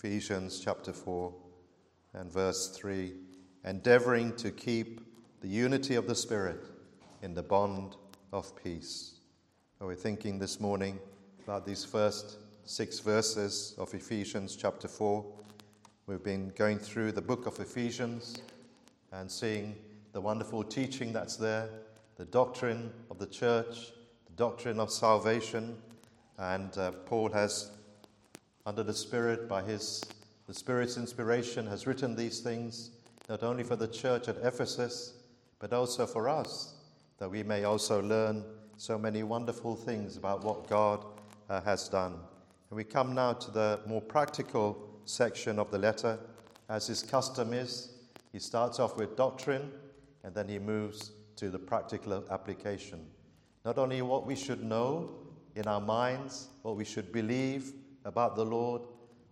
Ephesians chapter 4 and verse 3, endeavoring to keep the unity of the Spirit in the bond of peace. We're thinking this morning about these first 6 verses of Ephesians chapter 4. We've been going through the book of Ephesians and seeing the wonderful teaching that's there, the doctrine of the church, the doctrine of salvation, and Paul has, under the Spirit, by the Spirit's inspiration, has written these things, not only for the church at Ephesus, but also for us, that we may also learn so many wonderful things about what God has done. And we come now to the more practical section of the letter. As his custom is, he starts off with doctrine, and then he moves to the practical application. Not only what we should know in our minds, what we should believe about the Lord,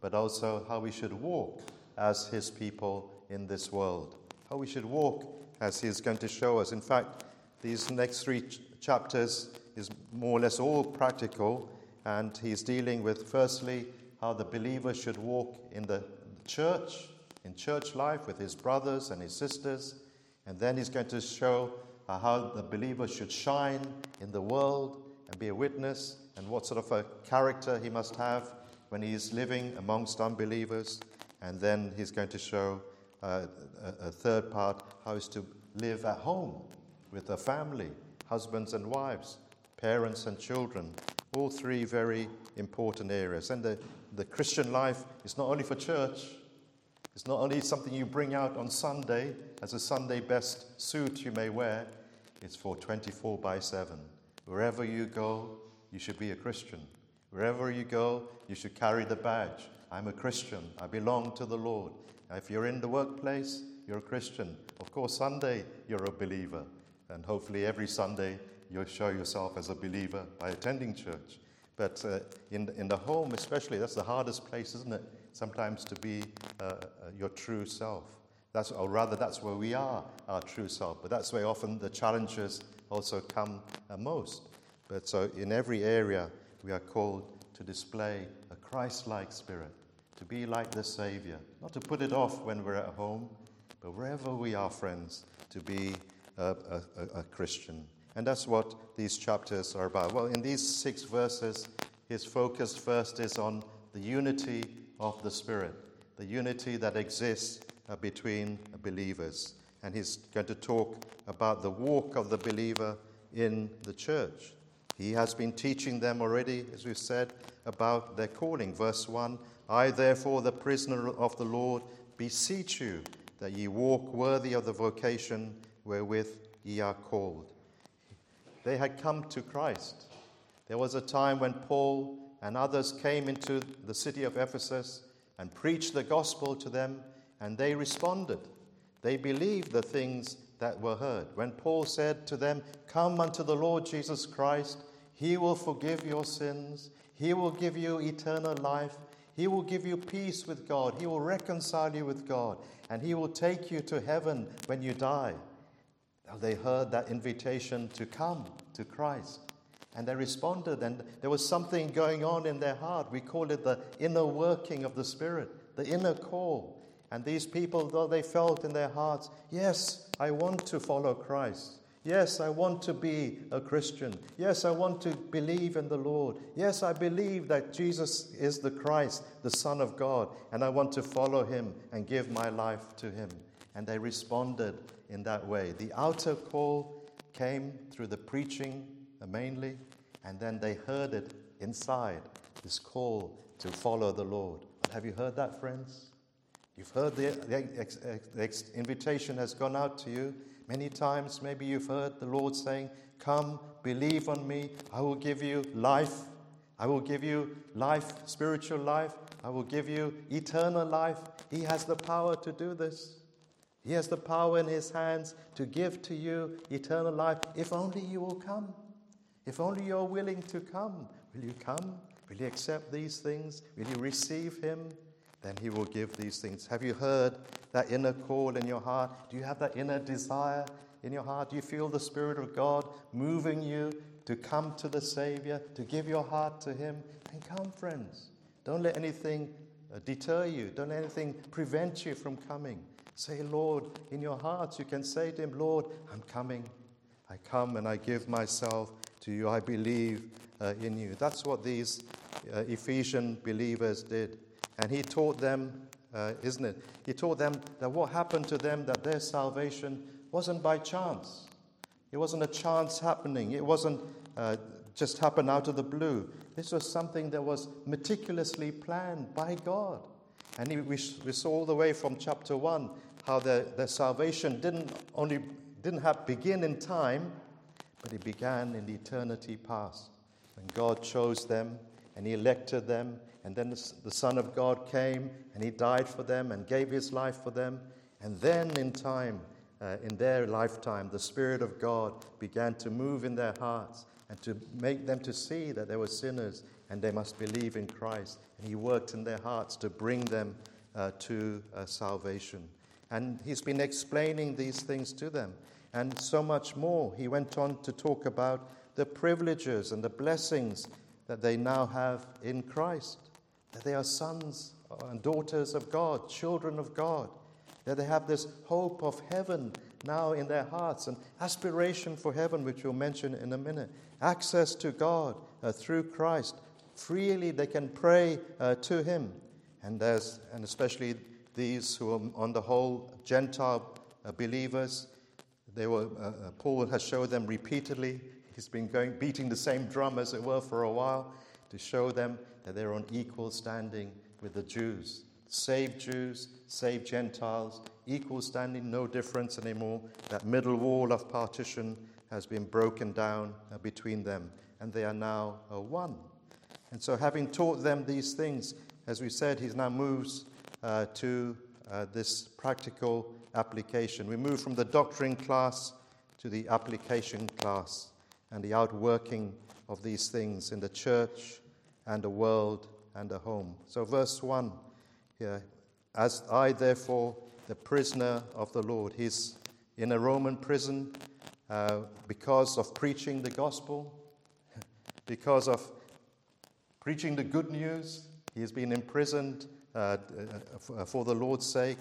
but also how we should walk as his people in this world. How we should walk as he is going to show us. In fact, these next 3 chapters is more or less all practical, and he's dealing with, firstly, how the believer should walk in the church, in church life with his brothers and his sisters, and then he's going to show how the believer should shine in the world and be a witness, and what sort of a character he must have when he is living amongst unbelievers. And then he's going to show a third part, how is to live at home with the family, husbands and wives, parents and children. All 3 very important areas. And the Christian life is not only for church. It's not only something you bring out on Sunday as a Sunday best suit you may wear. It's for 24/7. Wherever you go, you should be a Christian. Wherever you go, you should carry the badge. I'm a Christian. I belong to the Lord. Now, if you're in the workplace, you're a Christian. Of course, Sunday, you're a believer. And hopefully every Sunday, you'll show yourself as a believer by attending church. But in the home especially, that's the hardest place, isn't it? Sometimes to be your true self. That's where we are, our true self. But that's where often the challenges also come most. But so in every area, we are called to display a Christ-like spirit, to be like the Savior. Not to put it off when we're at home, but wherever we are, friends, to be a Christian. And that's what these chapters are about. Well, in these 6 verses, his focus first is on the unity of the Spirit, the unity that exists between believers. And he's going to talk about the walk of the believer in the church. He has been teaching them already, as we've said, about their calling. Verse 1, I therefore, the prisoner of the Lord, beseech you that ye walk worthy of the vocation wherewith ye are called. They had come to Christ. There was a time when Paul and others came into the city of Ephesus and preached the gospel to them, and they responded. They believed the things that were heard. When Paul said to them, come unto the Lord Jesus Christ, he will forgive your sins, he will give you eternal life, he will give you peace with God, he will reconcile you with God, and he will take you to heaven when you die. They heard that invitation to come to Christ, and they responded, and there was something going on in their heart. We call it the inner working of the Spirit, the inner call. And these people, though they felt in their hearts, yes, I want to follow Christ. Yes, I want to be a Christian. Yes, I want to believe in the Lord. Yes, I believe that Jesus is the Christ, the Son of God, and I want to follow him and give my life to him. And they responded in that way. The outer call came through the preaching mainly, and then they heard it inside, this call to follow the Lord. But have you heard that, friends? You've heard the invitation has gone out to you. Many times maybe you've heard the Lord saying, come, believe on me, I will give you life. I will give you life, spiritual life. I will give you eternal life. He has the power to do this. He has the power in his hands to give to you eternal life, if only you will come. If only you're willing to come. Will you come? Will you accept these things? Will you receive him? Then he will give these things. Have you heard that inner call in your heart? Do you have that inner desire in your heart? Do you feel the Spirit of God moving you to come to the Savior, to give your heart to him? Then come, friends. Don't let anything deter you. Don't let anything prevent you from coming. Say, Lord, in your hearts, you can say to him, Lord, I'm coming. I come and I give myself to you. I believe in you. That's what these Ephesian believers did. And he taught them, isn't it? He taught them that what happened to them, that their salvation wasn't by chance. It wasn't a chance happening. It wasn't just happened out of the blue. This was something that was meticulously planned by God. And we saw all the way from chapter 1 how their salvation didn't begin in time, but it began in eternity past. When God chose them and he elected them, and then the Son of God came and he died for them and gave his life for them. And then in time, in their lifetime, the Spirit of God began to move in their hearts and to make them to see that they were sinners and they must believe in Christ. And he worked in their hearts to bring them to salvation. And he's been explaining these things to them. And so much more. He went on to talk about the privileges and the blessings that they now have in Christ. That they are sons and daughters of God, children of God. That they have this hope of heaven now in their hearts and aspiration for heaven, which we'll mention in a minute. Access to God through Christ. Freely they can pray to him. And especially these who are on the whole Gentile believers, they were. Paul has showed them repeatedly. He's been beating the same drum, as it were, for a while to show them that they're on equal standing with the Jews. Saved Jews, saved Gentiles, equal standing, no difference anymore. That middle wall of partition has been broken down between them, and they are now one. And so having taught them these things, as we said, he now moves to this practical application. We move from the doctrine class to the application class and the outworking of these things in the church and the world and the home. So verse 1 here, as I therefore, the prisoner of the Lord. He's in a Roman prison because of preaching the gospel, because of preaching the good news. He's been imprisoned for the Lord's sake.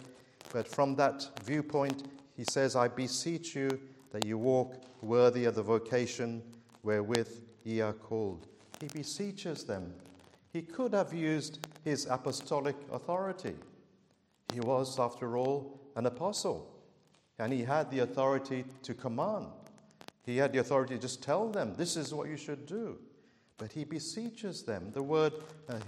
But from that viewpoint, he says, I beseech you that you walk worthy of the vocation wherewith ye are called. He beseeches them. He could have used his apostolic authority. He was, after all, an apostle. And he had the authority to command. He had the authority to just tell them, this is what you should do. But he beseeches them. The word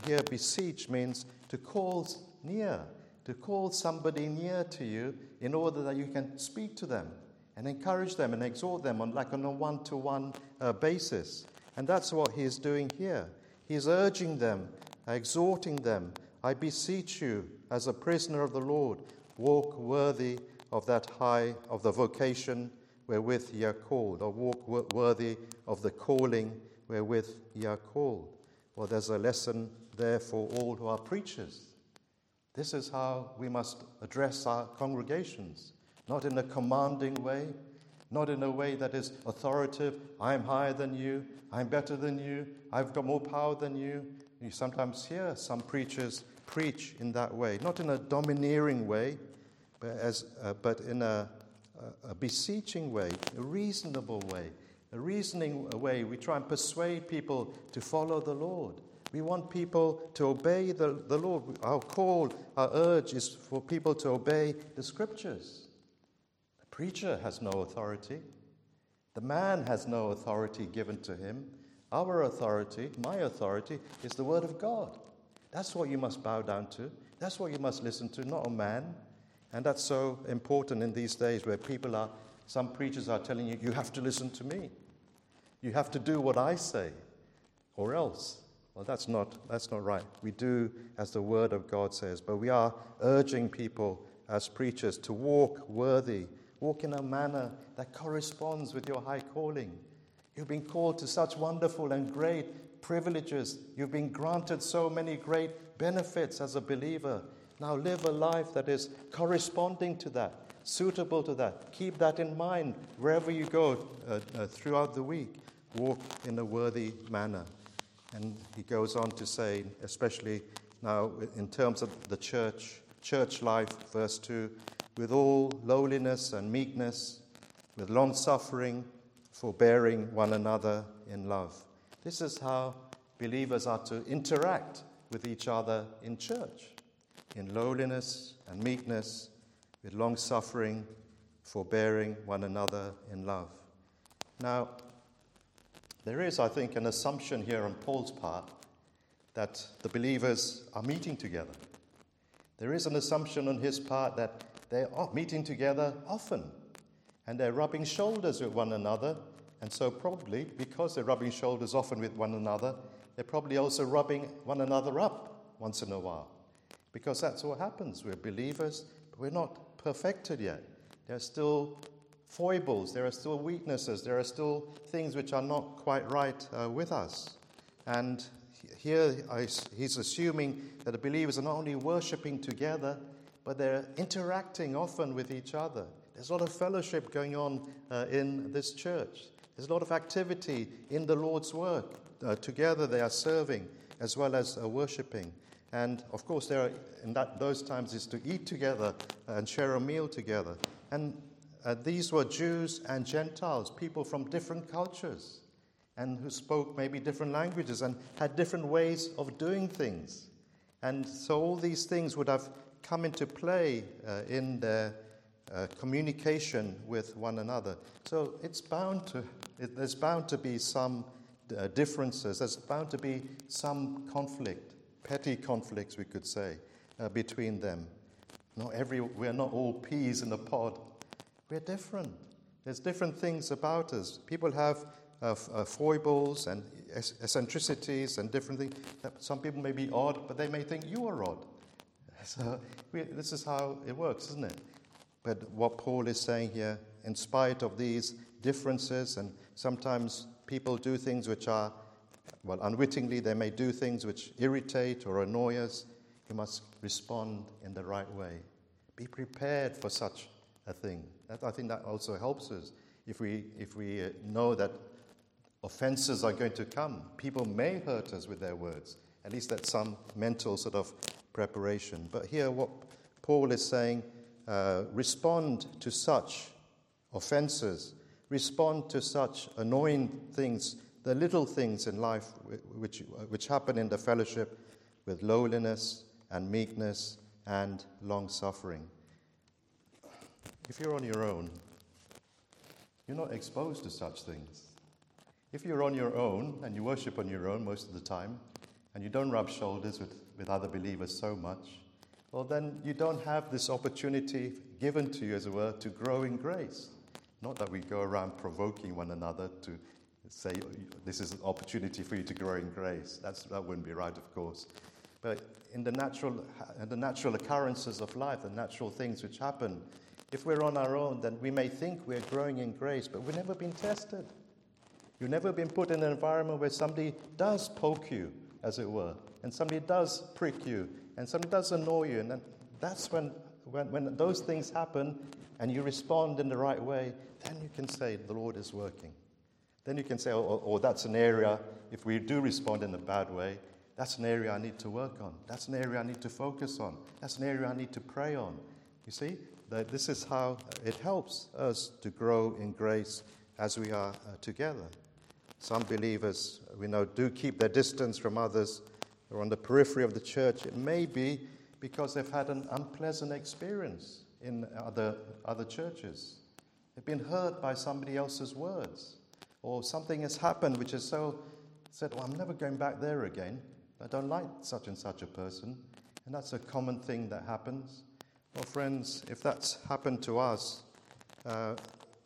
here, beseech, means to call near, to call somebody near to you in order that you can speak to them and encourage them and exhort them on a one-to-one basis. And that's what he is doing here. He is urging them, exhorting them. I beseech you, as a prisoner of the Lord, walk worthy of the vocation wherewith ye are called, or walk worthy of the calling wherewith ye are called. Well, there's a lesson there for all who are preachers. This is how we must address our congregations, not in a commanding way, not in a way that is authoritative. I'm higher than you, I'm better than you, I've got more power than you. You sometimes hear some preachers preach in that way, not in a domineering way, but in a beseeching way, a reasonable way. A reasoning way, we try and persuade people to follow the Lord. We want people to obey the Lord. Our call, our urge is for people to obey the Scriptures. The preacher has no authority. The man has no authority given to him. Our authority, my authority, is the Word of God. That's what you must bow down to. That's what you must listen to, not a man. And that's so important in these days where some preachers are telling you, you have to listen to me. You have to do what I say, or else. Well, that's not right. We do as the Word of God says, but we are urging people as preachers to walk worthy, walk in a manner that corresponds with your high calling. You've been called to such wonderful and great privileges. You've been granted so many great benefits as a believer. Now live a life that is corresponding to that. Suitable to that. Keep that in mind wherever you go throughout the week. Walk in a worthy manner. And he goes on to say, especially Now, in terms of the church life, verse 2, with all lowliness and meekness, with long-suffering, forbearing one another in love. This is how believers are to interact with each other in church, in lowliness and meekness, with long-suffering, forbearing one another in love. Now, there is, I think, an assumption here on Paul's part that the believers are meeting together. There is an assumption on his part that they are meeting together often, and they're rubbing shoulders with one another, and so probably, because they're rubbing shoulders often with one another, they're probably also rubbing one another up once in a while, because that's what happens. We're believers, but we're not perfected yet. There are still foibles, there are still weaknesses, there are still things which are not quite right with us. And here he's assuming that the believers are not only worshipping together, but they're interacting often with each other. There's a lot of fellowship going on in this church. There's a lot of activity in the Lord's work. Together they are serving as well as worshipping. And of course, there are, in those times is to eat together and share a meal together. And these were Jews and Gentiles, people from different cultures, and who spoke maybe different languages and had different ways of doing things. And so all these things would have come into play in their communication with one another. So there's bound to be some differences, there's bound to be some conflict, petty conflicts we could say, between them. We're not all peas in a pod. We're different. There's different things about us. People have foibles and eccentricities and different things. Some people may be odd, but they may think you are odd. So this is how it works, isn't it? But what Paul is saying here, in spite of these differences, and sometimes people do things which are, well, unwittingly, they may do things which irritate or annoy us. We must respond in the right way. Be prepared for such a thing. I think that also helps us if we know that offenses are going to come. People may hurt us with their words. At least that's some mental sort of preparation. But here what Paul is saying, respond to such offenses. Respond to such annoying things, the little things in life which happen in the fellowship, with lowliness and meekness and long-suffering. If you're on your own, you're not exposed to such things. If you're on your own and you worship on your own most of the time, and you don't rub shoulders with other believers so much, well, then you don't have this opportunity given to you, as it were, to grow in grace. Not that we go around provoking one another to say, this is an opportunity for you to grow in grace. That wouldn't be right, of course. But in the natural occurrences of life, the natural things which happen, if we're on our own, then we may think we're growing in grace, but we've never been tested. You've never been put in an environment where somebody does poke you, as it were, and somebody does prick you, and somebody does annoy you. And then that's when those things happen and you respond in the right way, then you can say, the Lord is working. Then you can say, oh, that's an area, if we do respond in a bad way, that's an area I need to work on. That's an area I need to focus on. That's an area I need to pray on. You see, that this is how it helps us to grow in grace as we are together. Some believers, we know, do keep their distance from others who are on the periphery of the church. It may be because they've had an unpleasant experience in other churches. They've been hurt by somebody else's words, or something has happened which has said, well, I'm never going back there again. I don't like such and such a person. And that's a common thing that happens. Well, friends, if that's happened to us,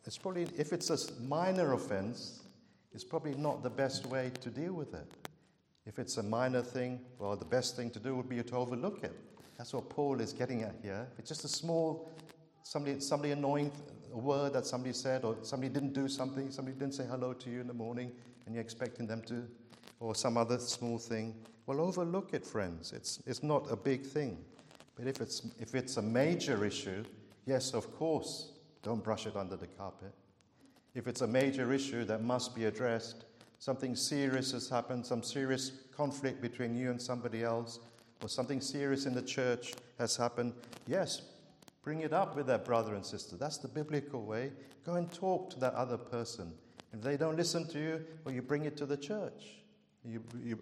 it's probably, if it's a minor offense, it's probably not the best way to deal with it. If it's a minor thing, well, the best thing to do would be to overlook it. That's what Paul is getting at here. It's just a small, somebody annoying word that somebody said, or somebody didn't do something, somebody didn't say hello to you in the morning, and you're expecting them to, or some other small thing. Well, overlook it, friends. It's not a big thing. But if it's a major issue, yes, of course, don't brush it under the carpet. If it's a major issue that must be addressed, something serious has happened, some serious conflict between you and somebody else, or something serious in the church has happened, yes, bring it up with that brother and sister. That's the biblical way. Go and talk to that other person. If they don't listen to you, well, you bring it to the church.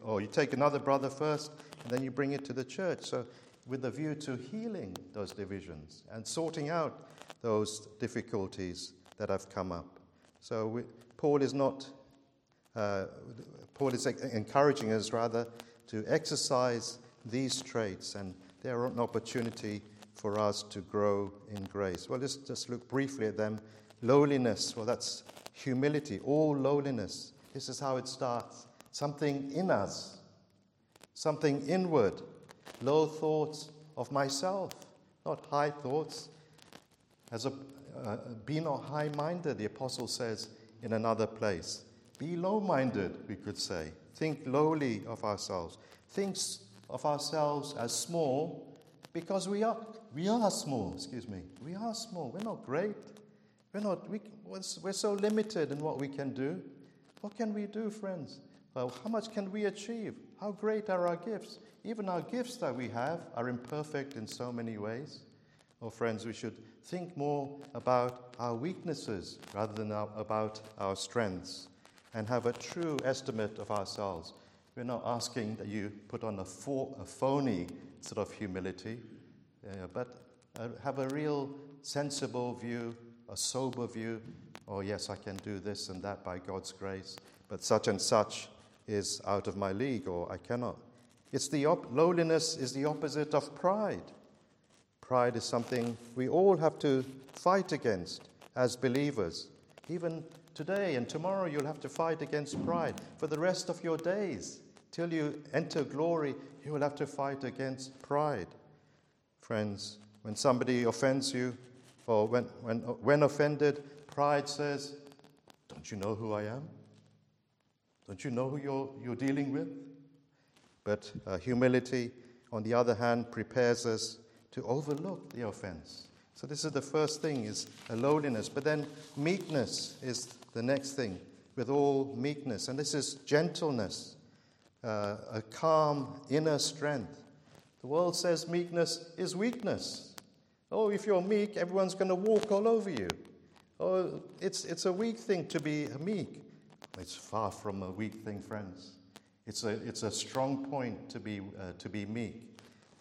Or you take another brother first, and then you bring it to the church. So with a view to healing those divisions and sorting out those difficulties that have come up. So Paul is encouraging us rather to exercise these traits, and they are an opportunity for us to grow in grace. Well, let's just look briefly at them. Lowliness, well, that's humility, all lowliness. This is how it starts. Something in us, something inward, low thoughts of myself, not high thoughts. Be not high-minded, the apostle says in another place. Be low-minded, we could say. Think lowly of ourselves. Think of ourselves as small, because we are small. Excuse me. We are small. We're not great. We're so limited in what we can do. What can we do, friends? Well, how much can we achieve? How great are our gifts? Even our gifts that we have are imperfect in so many ways. Oh, friends, we should think more about our weaknesses rather than about our strengths, and have a true estimate of ourselves. We're not asking that you put on a phony sort of humility, but have a real sensible view, a sober view. Oh, yes, I can do this and that by God's grace, but such and such is out of my league, or I cannot. It's lowliness is the opposite of pride. Pride is something we all have to fight against as believers. Even today and tomorrow you'll have to fight against pride. For the rest of your days, till you enter glory, you will have to fight against pride. Friends, when somebody offends you, or when offended, pride says, don't you know who I am? Don't you know who you're dealing with? But humility, on the other hand, prepares us to overlook the offense. So this is the first thing, is a lowliness. But then meekness is the next thing, with all meekness. And this is gentleness, a calm inner strength. The world says meekness is weakness. Oh, if you're meek, everyone's going to walk all over you. Oh, it's a weak thing to be meek. It's far from a weak thing, friends. It's a strong point to be meek.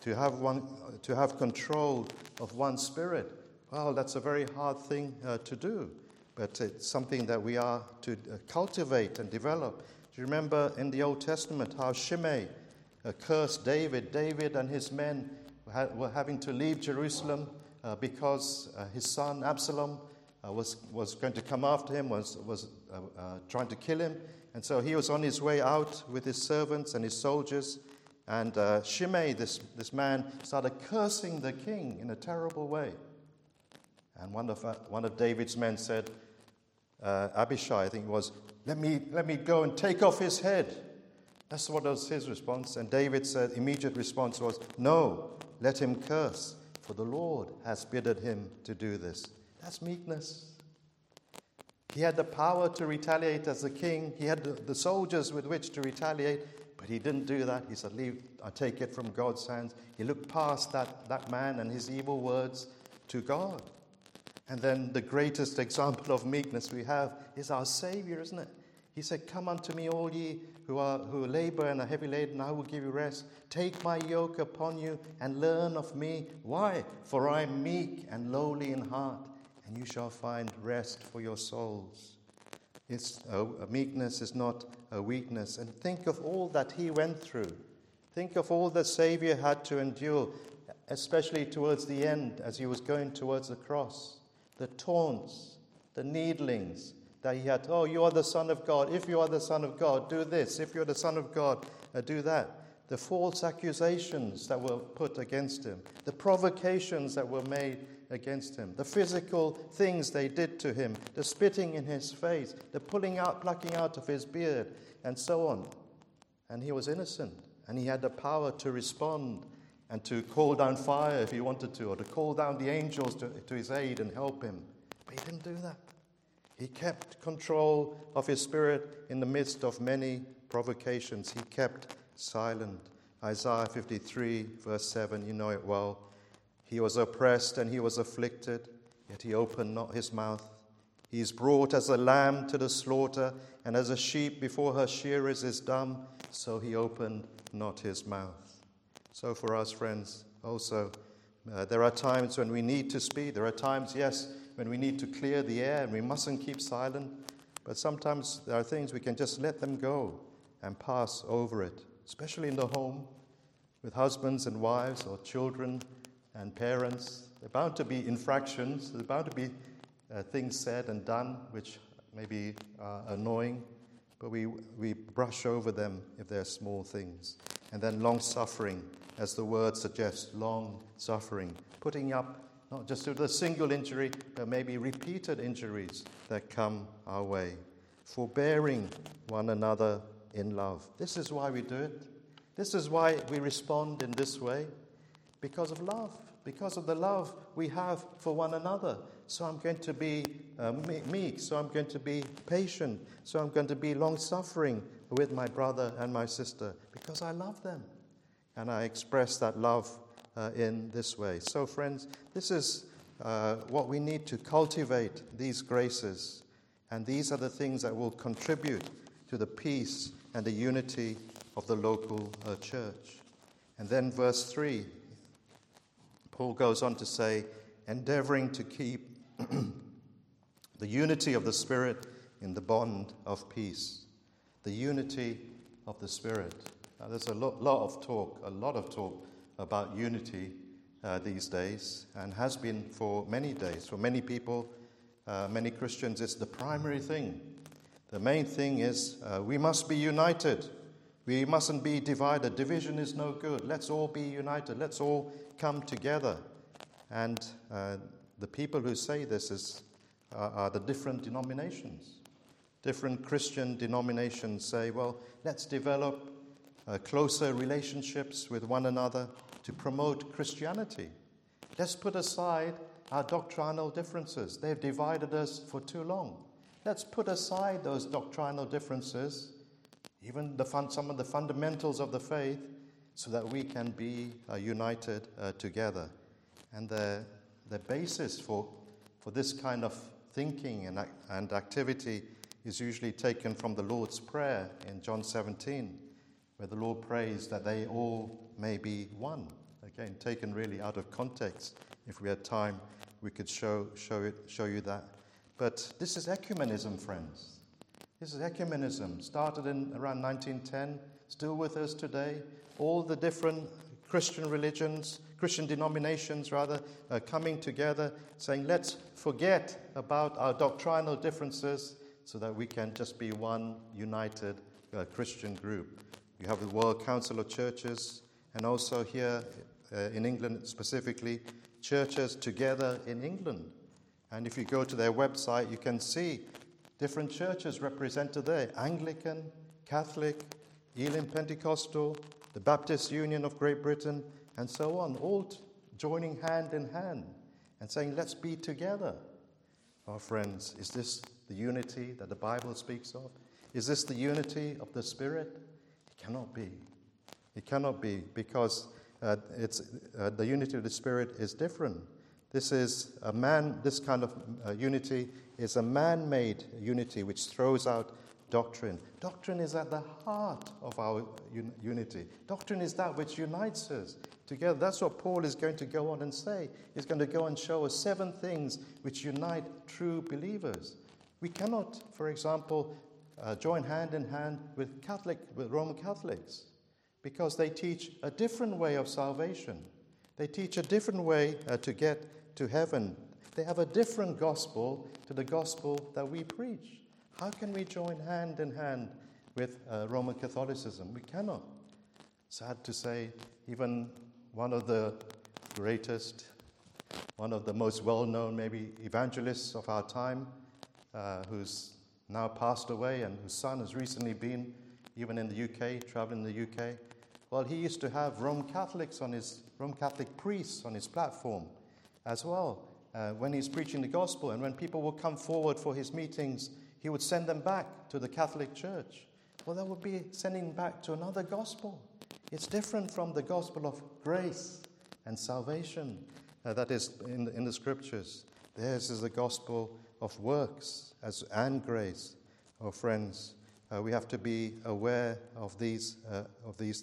To have control of one's spirit, well, that's a very hard thing to do, but it's something that we are to cultivate and develop. Do you remember in the Old Testament how Shimei cursed David? David and his men were having to leave Jerusalem because his son Absalom was going to come after him, was trying to kill him, and so he was on his way out with his servants and his soldiers. And Shimei, this man, started cursing the king in a terrible way. And one of David's men said, Abishai, I think it was, let me go and take off his head. That's what was his response. And David's immediate response was, no, let him curse, for the Lord has bidden him to do this. That's meekness. He had the power to retaliate as the king. He had the soldiers with which to retaliate. But he didn't do that. He said, I take it from God's hands. He looked past that man and his evil words to God. And then the greatest example of meekness we have is our Savior, isn't it? He said, come unto me, all ye who labor and are heavy laden, and I will give you rest. Take my yoke upon you and learn of me. Why? For I am meek and lowly in heart, and you shall find rest for your souls. Meekness is not a weakness. And think of all that he went through. Think of all the Savior had to endure, especially towards the end as he was going towards the cross. The taunts, the needlings that he had. Oh, you are the Son of God. If you are the Son of God, do this. If you're the Son of God, do that. The false accusations that were put against him. The provocations that were made against him, the physical things they did to him, the spitting in his face, the plucking out of his beard, and so on. And he was innocent, and he had the power to respond and to call down fire if he wanted to, or to call down the angels to his aid and help him. But he didn't do that. He kept control of his spirit in the midst of many provocations. He kept silent. Isaiah 53, verse 7, you know it well. He was oppressed and he was afflicted, yet he opened not his mouth. He is brought as a lamb to the slaughter, and as a sheep before her shearers is dumb, so he opened not his mouth. So for us, friends, also, there are times when we need to speak. There are times, yes, when we need to clear the air, and we mustn't keep silent. But sometimes there are things we can just let them go and pass over it, especially in the home with husbands and wives or children and parents. There are bound to be infractions. There are bound to be things said and done which may be annoying, but we brush over them if they're small things. And then long-suffering, as the word suggests, long-suffering, putting up not just with a single injury, but maybe repeated injuries that come our way. Forbearing one another in love. This is why we do it. This is why we respond in this way, because of love, because of the love we have for one another. So I'm going to be meek, so I'm going to be patient, so I'm going to be long-suffering with my brother and my sister, because I love them. And I express that love in this way. So friends, this is what we need to cultivate, these graces. And these are the things that will contribute to the peace and the unity of the local church. And then verse 3, Paul goes on to say, endeavoring to keep the unity of the Spirit in the bond of peace. The unity of the Spirit. Now, there's a lot of talk about unity these days, and has been for many days. For many people, many Christians, it's the primary thing. The main thing is we must be united. We mustn't be divided. Division is no good. Let's all be united. Let's all come together. And the people who say this are the different denominations. Different Christian denominations say, well, let's develop closer relationships with one another to promote Christianity. Let's put aside our doctrinal differences. They've divided us for too long. Let's put aside those doctrinal differences, even some of the fundamentals of the faith, so that we can be united together. And the basis for this kind of thinking and activity is usually taken from the Lord's Prayer in John 17, where the Lord prays that they all may be one. Again, taken really out of context. If we had time, we could show you that. But this is ecumenism, friends. This is ecumenism. Started in around 1910, still with us today. All the different Christian denominations are coming together, saying, let's forget about our doctrinal differences, so that we can just be one united Christian group. You have the World Council of Churches, and also here in England specifically, Churches Together in England. And if you go to their website, you can see different churches represented there: Anglican, Catholic, Elim Pentecostal, the Baptist Union of Great Britain, and so on, all joining hand in hand and saying, let's be together. Our friends, is this the unity that the Bible speaks of? Is this the unity of the Spirit? It cannot be. It cannot be, because the unity of the Spirit is different. This kind of unity is a man-made unity which throws out doctrine. Doctrine is at the heart of our unity. Doctrine is that which unites us together. That's what Paul is going to go on and say. He's going to go and show us 7 things which unite true believers. We cannot, for example, join hand in hand with Roman Catholics, because they teach a different way of salvation. They teach a different way to get to heaven. They have a different gospel to the gospel that we preach. How can we join hand in hand with Roman Catholicism? We cannot. Sad to say, even one of the greatest, one of the most well-known maybe evangelists of our time, who's now passed away and whose son has recently been even in the UK, traveling in the UK. Well, he used to have Roman Catholic priests on his platform as well when he's preaching the gospel. And when people would come forward for his meetings, he would send them back to the Catholic Church. Well, that would be sending back to another gospel. It's different from the gospel of grace and salvation that is in the Scriptures. Theirs is the gospel of works and grace. Oh, friends, we have to be aware of these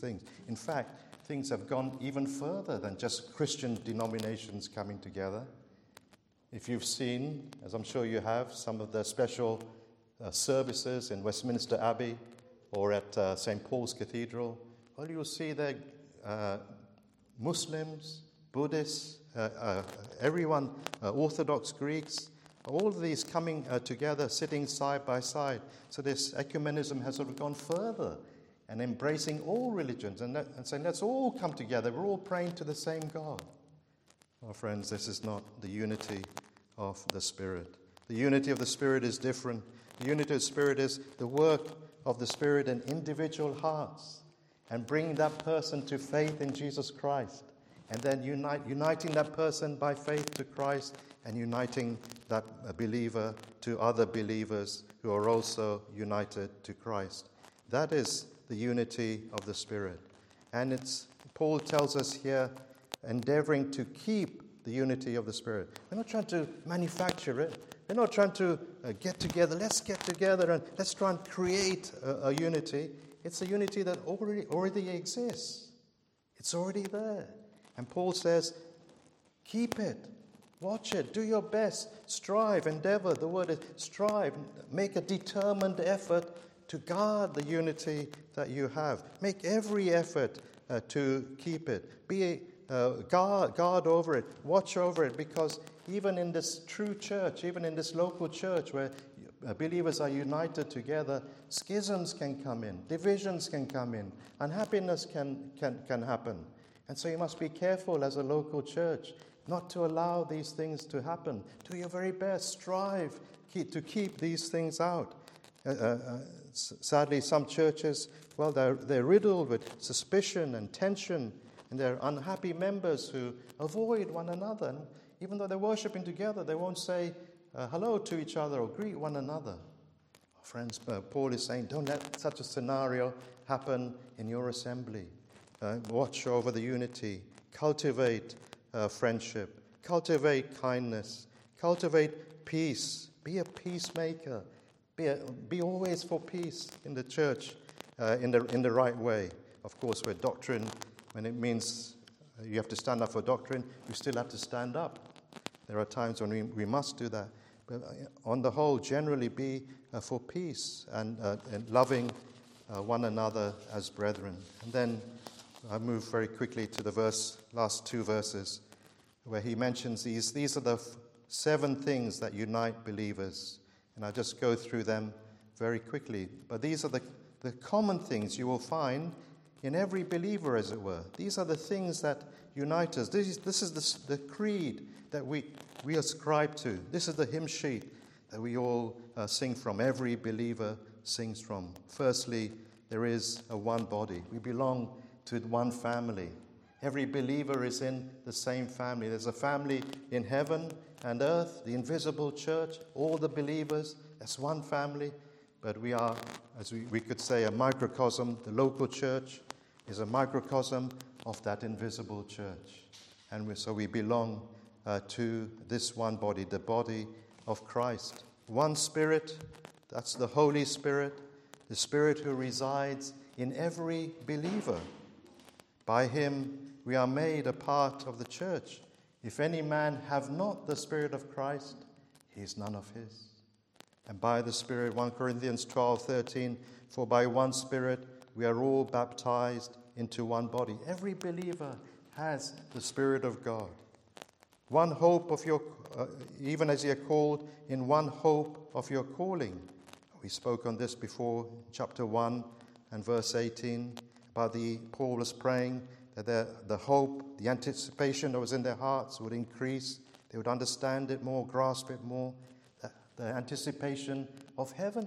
things. In fact, things have gone even further than just Christian denominations coming together. If you've seen, as I'm sure you have, some of the special services in Westminster Abbey or at St. Paul's Cathedral, well, you'll see there Muslims, Buddhists, everyone, Orthodox Greeks, all of these coming together, sitting side by side. So this ecumenism has sort of gone further and embracing all religions and saying, let's all come together. We're all praying to the same God. Oh, friends, this is not the unity of the Spirit. The unity of the Spirit is different. The unity of the Spirit is the work of the Spirit in individual hearts and bringing that person to faith in Jesus Christ. And then uniting that person by faith to Christ and uniting that believer to other believers who are also united to Christ. That is the unity of the Spirit. And Paul tells us here, endeavoring to keep the unity of the Spirit. They're not trying to manufacture it. They're not trying to get together. Let's get together and let's try and create a unity. It's a unity that already exists. It's already there. And Paul says, keep it. Watch it. Do your best. Strive. Endeavor. The word is strive. Make a determined effort to guard the unity that you have. Make every effort to keep it. Guard over it. Watch over it. Because even in this true church, even in this local church where believers are united together, schisms can come in. Divisions can come in. Unhappiness can happen. And so you must be careful as a local church not to allow these things to happen. Do your very best. Strive to keep these things out. Sadly, some churches, well, they're riddled with suspicion and tension, and they're unhappy members who avoid one another. And even though they're worshiping together, they won't say hello to each other or greet one another. Friends, Paul is saying, don't let such a scenario happen in your assembly. Watch over the unity. Cultivate friendship. Cultivate kindness. Cultivate peace. Be a peacemaker. Be always for peace in the church in the right way. Of course, where doctrine, when it means you have to stand up for doctrine, you still have to stand up. There are times when we must do that. But on the whole, generally be for peace and loving one another as brethren. And then I move very quickly to the last two verses, where he mentions these. These are the seven things that unite believers. And I'll just go through them very quickly. But these are the common things you will find in every believer, as it were. These are the things that unite us. This is the creed that we ascribe to. This is the hymn sheet that we all sing from. Every believer sings from. Firstly, there is a one body. We belong to one family. Every believer is in the same family. There's a family in heaven and earth, the invisible church, all the believers. That's one family. But we are, as we could say, a microcosm. The local church is a microcosm of that invisible church. And so we belong to this one body, the body of Christ. One Spirit, that's the Holy Spirit, the Spirit who resides in every believer. By him we are made a part of the church. If any man have not the Spirit of Christ, he is none of his. And by the Spirit, 1 Corinthians 12:13, for by one Spirit we are all baptized into one body. Every believer has the Spirit of God. One hope of your, even as you are called, in one hope of your calling. We spoke on this before, chapter 1 and verse 18. Paul was praying that the hope, the anticipation that was in their hearts would increase. They would understand it more, grasp it more. The anticipation of heaven.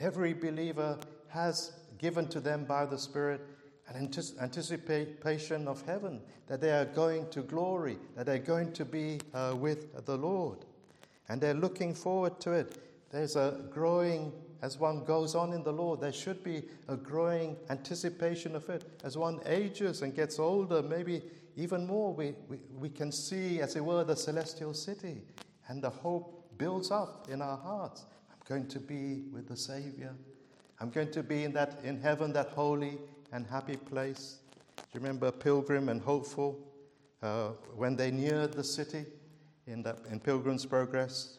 Every believer has given to them by the Spirit an anticipation of heaven, that they are going to glory, that they're going to be with the Lord. And they're looking forward to it. There's a growing as one goes on in the Lord, there should be a growing anticipation of it. As one ages and gets older, maybe even more, we can see, as it were, the celestial city. And the hope builds up in our hearts. I'm going to be with the Savior. I'm going to be in heaven, that holy and happy place. Do you remember Pilgrim and Hopeful, when they neared the city in Pilgrim's Progress?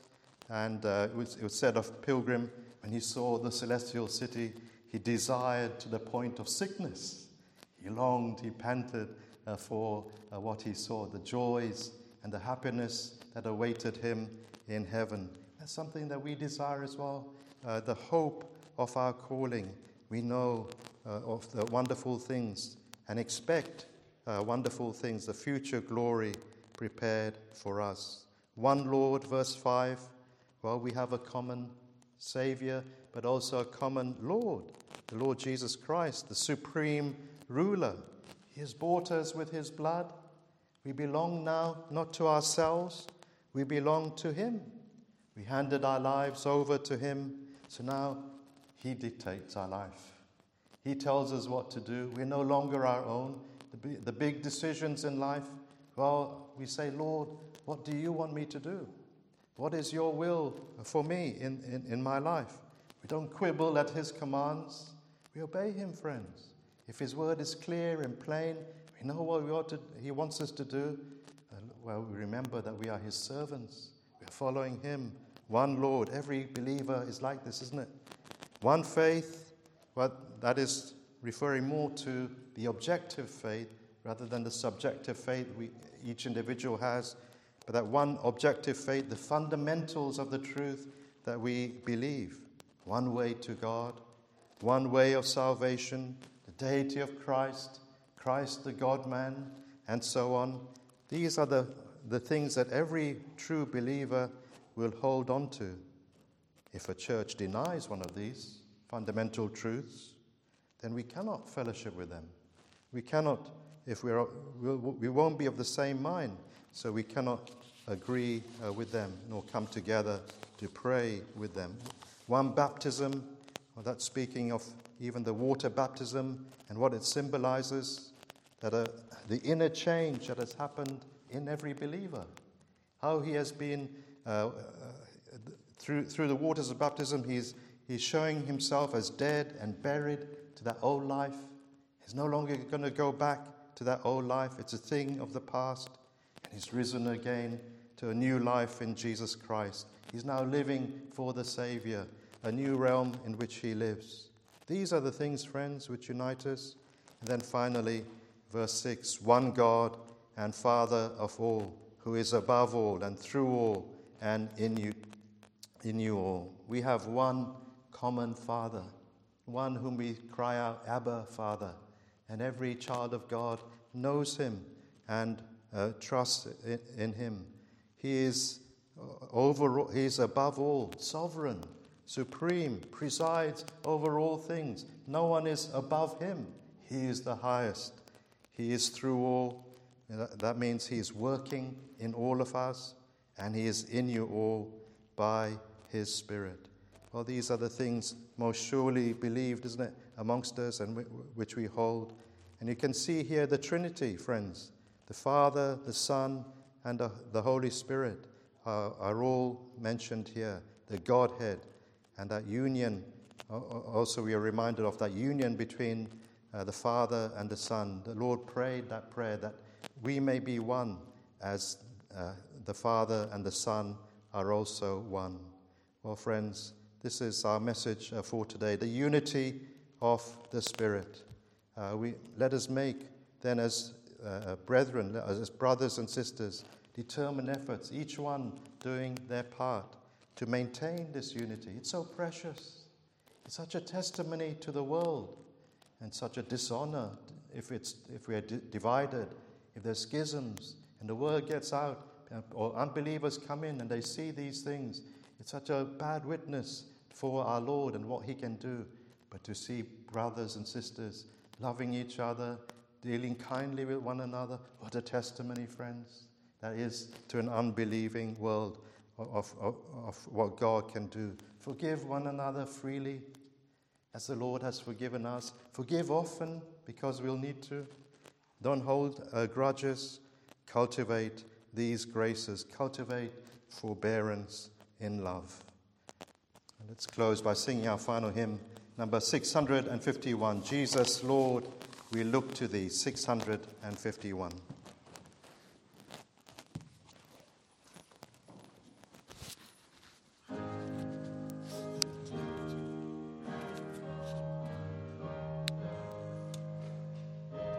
And it was said of Pilgrim, when he saw the celestial city, he desired to the point of sickness. He longed, he panted for what he saw, the joys and the happiness that awaited him in heaven. That's something that we desire as well, the hope of our calling. We know of the wonderful things and expect wonderful things, the future glory prepared for us. One Lord, verse 5, well, we have a common Savior, but also a common Lord, the Lord Jesus Christ, the supreme ruler. He has bought us with his blood. We belong now not to ourselves, we belong to him. We handed our lives over to him, so now he dictates our life. He tells us what to do. We're no longer our own. The big decisions in life, well, we say, Lord, what do you want me to do? What is your will for me in my life? We don't quibble at his commands. We obey him, friends. If his word is clear and plain, we know what he wants us to do. Well, we remember that we are his servants. We are following him. One Lord. Every believer is like this, isn't it? One faith, but that is referring more to the objective faith rather than the subjective faith each individual has. But that one objective faith, the fundamentals of the truth that we believe. One way to God, one way of salvation, the deity of Christ, Christ the God-man, and so on. These are the things that every true believer will hold on to. If a church denies one of these fundamental truths, then we cannot fellowship with them. We cannot, we won't be of the same mind. So we cannot agree with them, nor come together to pray with them. One baptism, well, that's speaking of even the water baptism and what it symbolizes, that the inner change that has happened in every believer. How he has been, through the waters of baptism, he's showing himself as dead and buried to that old life. He's no longer going to go back to that old life. It's a thing of the past. He's risen again to a new life in Jesus Christ. He's now living for the Savior, a new realm in which he lives. These are the things, friends, which unite us. And then finally, verse 6, one God and Father of all, who is above all and through all and in you all. We have one common Father, one whom we cry out, Abba, Father. And every child of God knows him and trust in him. He is overall, he is above all, sovereign, supreme, presides over all things. No one is above him. He is the highest. He is through all. That means he is working in all of us, and he is in you all by his Spirit. Well, these are the things most surely believed, isn't it, amongst us, and which we hold. And you can see here the Trinity, friends. The Father, the Son, and the Holy Spirit are all mentioned here, the Godhead. And that union, also we are reminded of that union between the Father and the Son. The Lord prayed that prayer that we may be one as the Father and the Son are also one. Well, friends, this is our message for today, the unity of the Spirit. Let us make then as brethren, as brothers and sisters, determined efforts, each one doing their part to maintain this unity. It's so precious. It's such a testimony to the world, and such a dishonor if we are divided, if there's schisms, and the word gets out, or unbelievers come in and they see these things. It's such a bad witness for our Lord and what he can do. But to see brothers and sisters loving each other, dealing kindly with one another. What a testimony, friends, that is to an unbelieving world. of what God can do. Forgive one another freely, as the Lord has forgiven us. Forgive often, because we'll need to. Don't hold grudges. Cultivate these graces. Cultivate forbearance in love. And let's close by singing our final hymn, number 651. Jesus, Lord, we look to thee. 651.